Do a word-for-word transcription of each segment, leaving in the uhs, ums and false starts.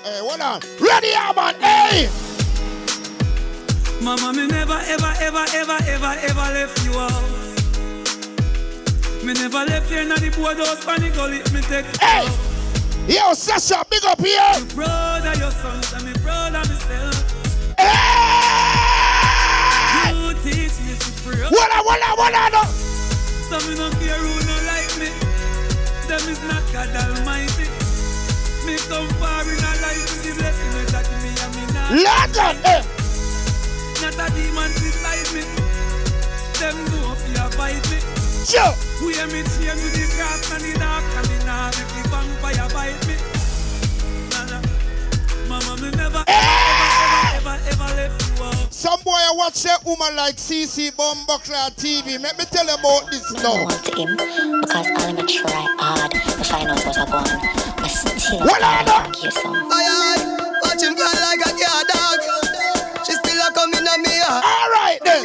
Hey, hold on. Ready, man. Hey! Mama, me never, ever, ever, ever, ever, ever left you out. Me never left you in the boardhouse, but it only me take you hey! Out. Yo, Sasha, big up here. Your brother, your sons, and me brother, myself. Hey! You teach me to pray. Walla, walla, walla, no. Some me don't care who no like me. Them is not God Almighty. Me come far in a life with the blessing me that me and me now. London, eh? Not a demon beside me. Them know if you fight me. Sure. We am in chain with the grass and the dark and the night. If the vampire bite me, Nana, Mama, me never, eh! ever, ever, ever, ever left you out. Some boy I watch that woman like C C Bumbleclad T V. Let me tell you about this now. I want him because I'm a try hard to find out what I want. Well, I don't care. I watch him cry like a cat dog. She still a coming on me. All right then.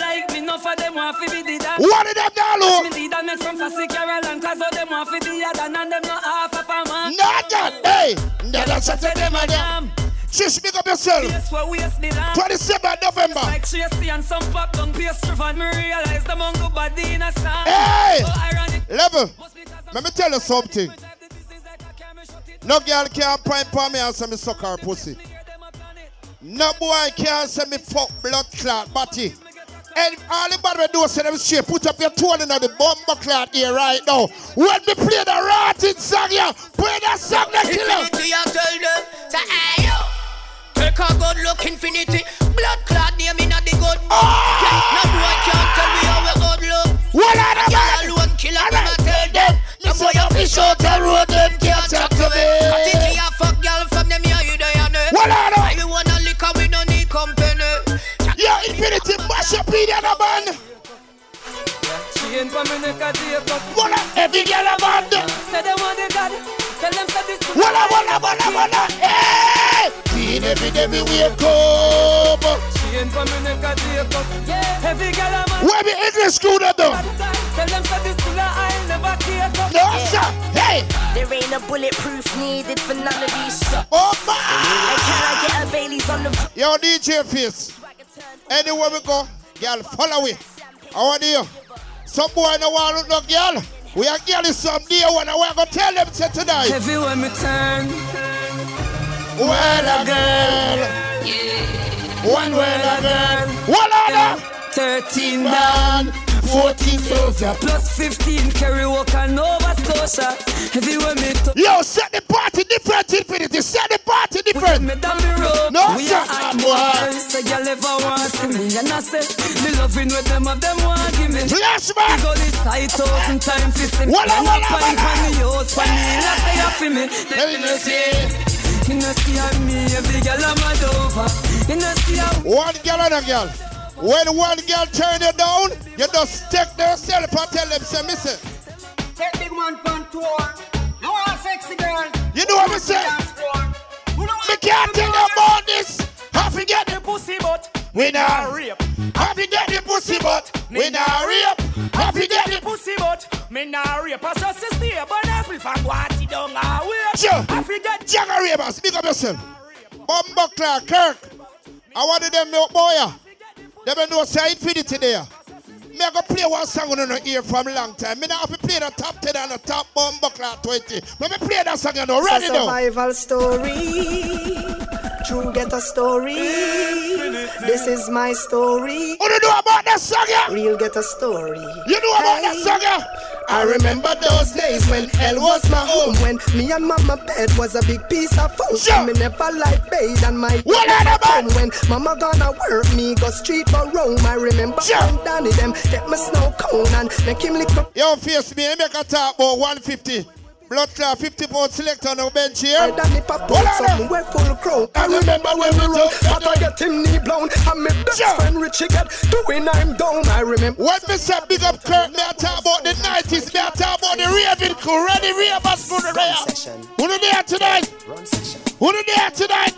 Like me no for them want to be the dad. What did them now look? Me the dad from Fassi Caroline cause all them want to be the dad and them no half a man. Not that, hey. That's a them and them. Just pick up yourself. twenty-seventh of November. Like she see and some pop down pastry and me realize the mongo body in a sand. Hey. Level. Let me tell you something. No girl can't point for me and say me suck her pussy. No boy can't say me fuck blood clot, batty. And all the bad we do say them straight. Put up your tone in the bomber clot here right now. When we play the rotting song here, play that song that killer. Infinity, I tell them, say, hey, yo. Take a good look, Infinity. Blood clot, name me not the good. Oh! Yeah, no boy can't tell me how we good look. What are the man? Y'all alone killer, me not tell them. No boy off the show, tell road, them can't talk to me. I think you have fuck y'all from them, you you don't know. What are the man? Infinity mash up in the band. She ain't for me neck at the airport. Walla, every girl a band. Say them want the daddy. Tell them say this. Walla, walla, walla, walla. Hey! Clean every day we wake up. She ain't for me neck at the airport. Yeah, every girl a band. Where be English school that though? Tell them say this school I'll never tear up. No, sir. Hey! There ain't a bulletproof needed for none of these stuff. Oh, my! And can I get a Bailey's on the... Yo, D J Face. Anywhere we go, girl, follow it. How are you? Some boy no want to look, girl. We are girl is some day when I want to tell them to tonight. Everywhere we turn, well, a girl. Yeah. One well, a girl. One other. thirteen down, fourteen soldier. Plus fifteen, carry walk and Nova Scotia. Everywhere we turn. Yo, set the party different, Infinity. Set the party different. No, sir. Y'all ever want to me and I said me loving with them of them want give me flash man go this tight thousand times fifty me and I find funny yours funny and I say up in me let me see you know see how me every girl I'm mad over you know see how one girl and a girl when one girl turn you down you just take yourself and tell them say miss it take big man from tour no all sexy girl you know what I say we can't tell you about this. Have to get the pussy but we not rape. Have to get the pussy but we not rape. Have to get the pussy but me not rape. I just stay but I flip and watch it down our way. Have to get Jagger Ravers. Speak up yourself. Bumba Clark, Kirk. I wanted them milk boy. They been no say Infinity there. Me I go play one song on the ear from long time. Me now have to play the top ten and the top Bumba Clark twenty. Let me play that song now. Ready now. Survival story. True get a story. This is my story. What do you know about that song? Yeah? Real get a story. You know about hey. That song? Yeah? I remember those days when hell was my home. When me and mama bed was a big piece of fun. Sure. Me never like paid and my what home. When mama gonna work me go street for wrong. I remember sure. When Danny them get my snow cone and make him lick up. Yo face me, I make a talk about one fifty. Blood Clot fifty pound select on the bench here. I done the pop somewhere full crow. I remember when we rode, but I get him knee blown. And my best yeah. friend Richie get doing I'm down. I remember when we said big up Kirk, they talk about the nineties, they talk about the raving crew, ready ravers crew the real. Who do they are tonight? Who do they are tonight?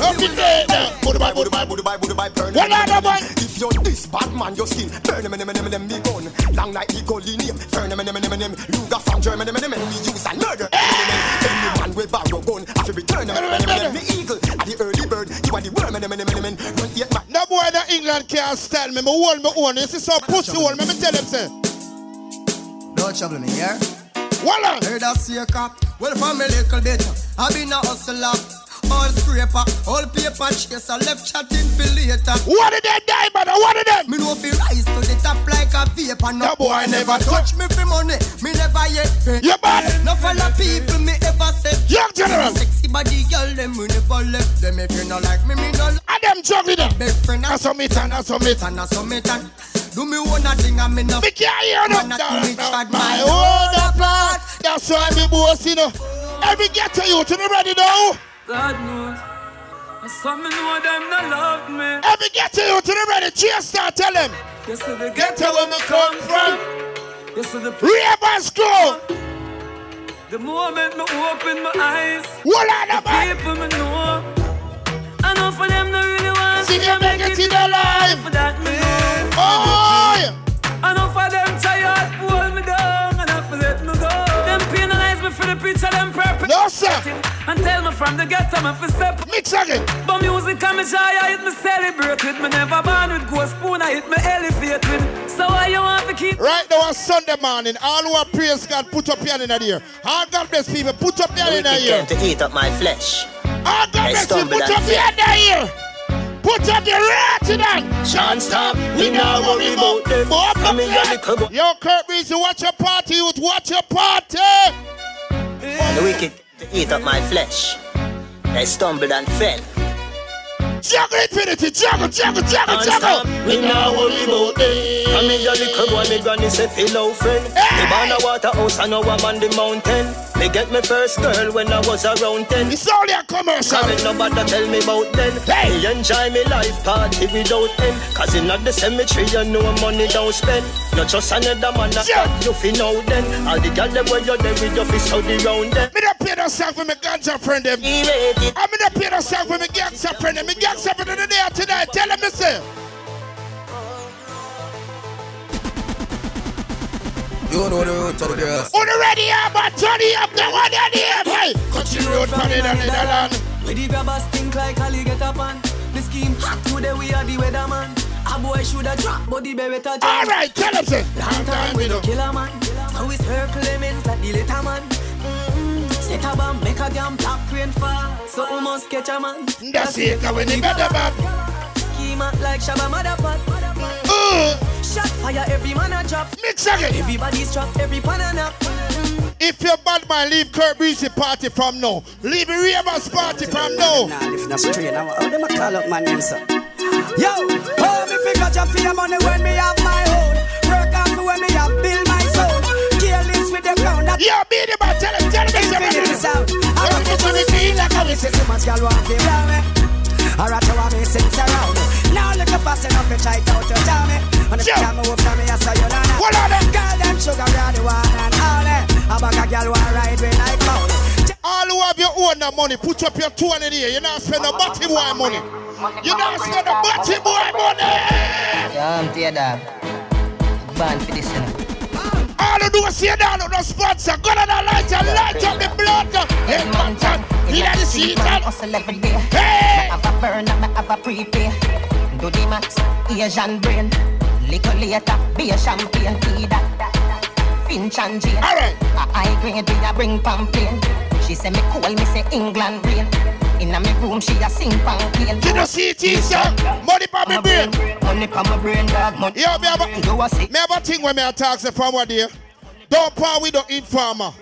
Every day now. Booty by, booty by, booty by, booty by, burn. One other man. If you're this bad man, your skin burn him, him, him, him, me gun. Long like he call him, burn him, him, him, him, him. Luger from Germany, him, him, him. We use and murder. Any man will borrow gun. After return him, him, him, him, me eagle. At the early bird, you are the worm, him, him, him, him, him. Don't eat my. No boy in England can't stand me. Me hold me own. This is some pussy hold me. Me tell him say. No trouble me, yeah. Voila. Heard that see a cop. Well, from a little bit, I been a hustler. All scraper, all paper chaser, left chatting for later. What did they die, brother? What did them? Me no be rise to the top like a vapor. No boy never touch me for money. Me never yet pay. You bad? No follow people me ever said. Young general. Sexy body girl, them me never left them. If you no like me, me no. And them juggling them. Big friend, I submit and I submit and I submit and. Do me one thing and me no. Me can't hear no. My own apart. That's why me boss, you know. Every get to you to the ready now. God knows, and some know them not love me. Every get to you to the ready, cheers now, tell them. Yes, so they get, get to where me come from. from. Yes, so the Ravens go. The moment me open my eyes, what are the people me know? I know for them they really want see to make it in their life. For that me know. Oh, yeah. I know for them tired pull me down, and I for let me go. Them penalize me for the preacher, them purpose. No sir. And tell me from the ghetto, I'm for step. Mix again. But music and me joy, I hit me celebrate with. Me never born with ghost spoon, I hit me elevate with. So why you want to keep... Right now on Sunday morning, all who are praise God, put up your hand in the ear. All God bless people, put up your hand in the ear. To eat up my flesh. All God bless people, put up your hand in the ear. Put up your right tonight. Sean stop. We now worry about them. Up yo, Kirk Reese, watch your party, you watch your party. Yeah. The wicked. To eat up my flesh. I stumbled and fell. Juggle infinity, juggle, juggle, juggle, juggle. We now worry about them. I'm in your little boy, my granny said, hello friend. Hey. The man a water house and now I'm on the mountain. They get my first girl when I was around ten. It's only a commercial. Coming nobody tell me about them. Hey, they enjoy me life party without them. Cause in the cemetery you know money don't spend. Not just another man that yeah. you feel now then. All the girls them where you're there with your fist out the round them. Me don't pay no self with my ganja friend them. I me don't pay no self with my gangster friend them. Me gangster friend them today today. Tell them myself. You know the road to the girls. Already up, but Johnny up the one and the other. Country road from the Netherlands. Where the grabbers think like Ali get up on. The scheme hot today we are the weatherman. A boy should have dropped, but the baby touch. Alright, tell him so. Long time we don't kill a man. So it's her claimants like the little man. Mm-hmm. Set a bomb, make a damn top crane far. So we must catch a man. That's it, cause when he got the man. Scheme up like Shabba Motherfuck. Mmm. Shot fire, every man a drop. Mix again. Everybody's trapped, every banana. If you're bad man, leave Kirk Breezy party from now. Leave the Ravens party from now. Nah, if not straight, I want them to call up my name, sir. Yo, oh, me figure just for your money when me have my own. Work out for when me have build my soul. Kill this with the crown. Yo, be the man, tell him, tell him. Infinity sound. I want you to be like a whistle. Too much y'all want to blow me. I want you to be sings around me. Now look up fast enough to try out your time. And if you can't move from me, I saw you down. What are them? Girl, them sugar, girl, the one and all that. I bag a girl, one ride with like pound. All who have your own money, put up your two in here. You don't spend a butty boy money. You don't spend a butty boy money. Yeah, I'm tear down. Ban for this. All who do is see down on the sponsor. Go to the light and light up the blood. Hey, mountain, you let the seat on. Hey! I have a burn and I have a prepay. Do the max, Asian brain. Little later, be a champagne tea that Finch and Jane. Alright. I grade, we a bring pamphlet. She say me call, me say England rain. In a me room, she a sing pamphlet. You know see it is, sir. Money pa me brain. Money pa me brain, dog. Money pa me brain. You a see. Me have a thing when me a tax the farmer there. Don't par with the informer.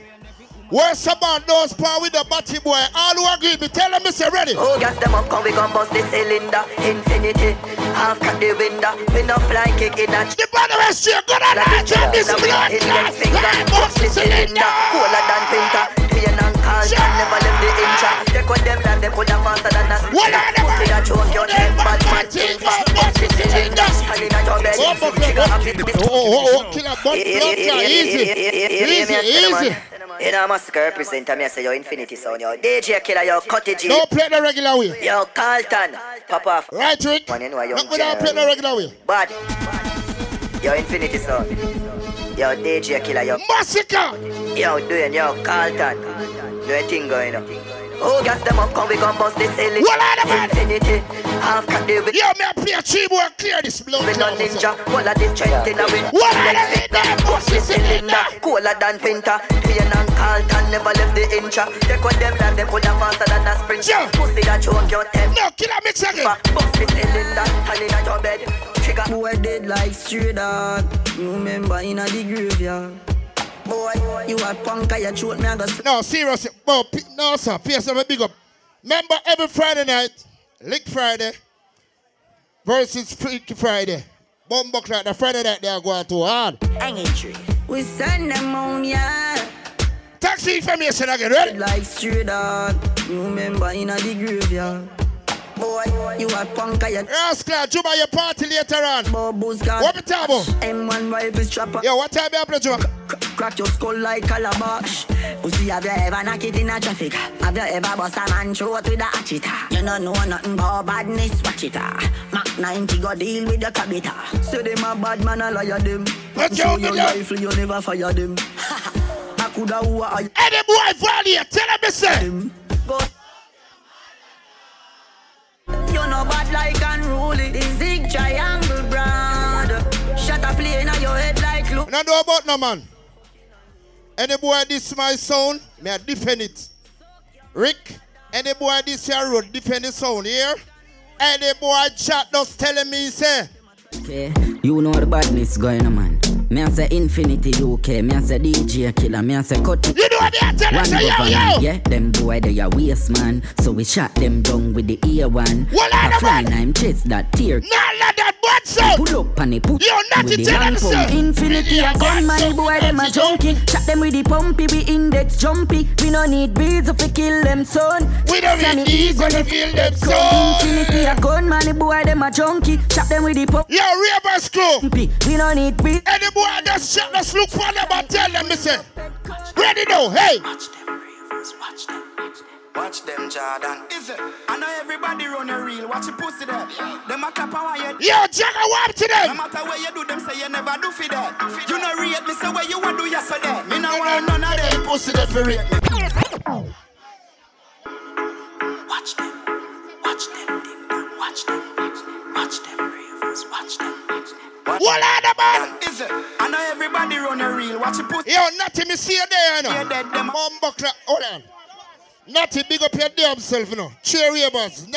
Where's about those power with the batty boy? All who agree, me tell them it's ready. Oh, gas them up, come we gon' bust the cylinder. Infinity, half cut the window. We no fly kick in a... The band of S J, good on that, drop this blood. Live up the cylinder. Cooler than winter. Pain and cold, I never left the incha. Take what them land, they put them faster than a... What are them? See that choke your head, bad man, chill fast. Bust the cylinder. Standing on your belly, you trigger up in the... Oh, oh, oh, killer, bump, blocker, easy. Easy, easy. You know, I must represent me. I say your infinity sound, your D J Killer, your cottage. Don't play the regular way. Your Carlton, pop off. Right, Rick. Not without playing the regular way. But your infinity sound, your D J Killer, your massacre. Yo, doing your Carlton, your thing going up. Oh, gas them up, come we gon' bust this ceiling. What are the infinity? Half cut the way. Yo, me play a cheap boy, clear this blood. We no ninja. All of this strength in a win. What are the them bust this cylinder. Cooler than winter. And Carlton never left the incha. Take what them land, they pull them faster than a sprint. Yeah. Pussy that choke your temp. No, kill a mix again. Bust the cylinder, hand in your bed. Trigger. Boy dead like stray dog. You remember in a the graveyard. Boy, you a punk, you shoot me, I go... No, seriously. Boy, no, sir. P S of a big up. Remember every Friday night, Lick Friday versus Freaky Friday. Bumbuck like the Friday night, they are going too hard. We send them on, yeah. Taxi information again, right? Like stray dog, you remember in a the graveyard. Boy, you a punk, I a... Rascal, Juba, your party later on. Bobo's got... What the table? M one rifles trapper. Yo, what time you up, Juba? Crack your skull like calabash. Pussy, have you ever knocked it in a traffic? Have you ever bust a man short with a hatchet? You don't know nothing about badness, watch it. Mac ninety go deal with the cabita. Say them a bad man, I lie them. Let's show your rifle, you never fire them. Kuda wa ay. Hey, the boy Valley, tell him listen. You know bad like unruly. The Zig Triangle brand. Shut up, play in your head like look. No do about no man. Any boy this my sound, may I defend it. Rick, any boy this your road, defend the sound here. Any boy chat just telling me say. Okay, you know the badness going on, man. Me I say Infinity U K, me I say D J Killer, me I say cut. You know what they are telling us, yo, yo! Yeah, them boy they are waste man, so we shot them down with the ear one. Well, I fly nine chase that tear. Not let that butt so. Pull up and they put yo, not with the hand from Infinity. A gunman boy them a junkie, shot them with the pumpy, we index jumpy. We no need beads if we kill them son. We don't need beads if we kill them son. Infinity a gunman boy them a junkie, shot them with the pumpy. Yo, reverse screw. We no need beads. Boy, just shut us look for them and tell them, listen. Ready now, hey. Watch them, Ravens, watch them, watch them. Watch them, Jordan. Is it? I know everybody run a reel. Watch your pussy there. Them a clap on your head. Yo, Jagger, warm to them. No matter where you do, them say you never do for that. You know, read me say where you want do yesterday. Me no want none of them pussy there for it. Watch them, watch them, ding dong, watch them, watch them, Ravens, watch them, watch them. What are the man? Is it? I know everybody run a reel. Watch your pussy. Yo, nothing me see you there, you know. Mumbo clap. Hold on. Nothing big up your damn self, you know. Cheer earbus.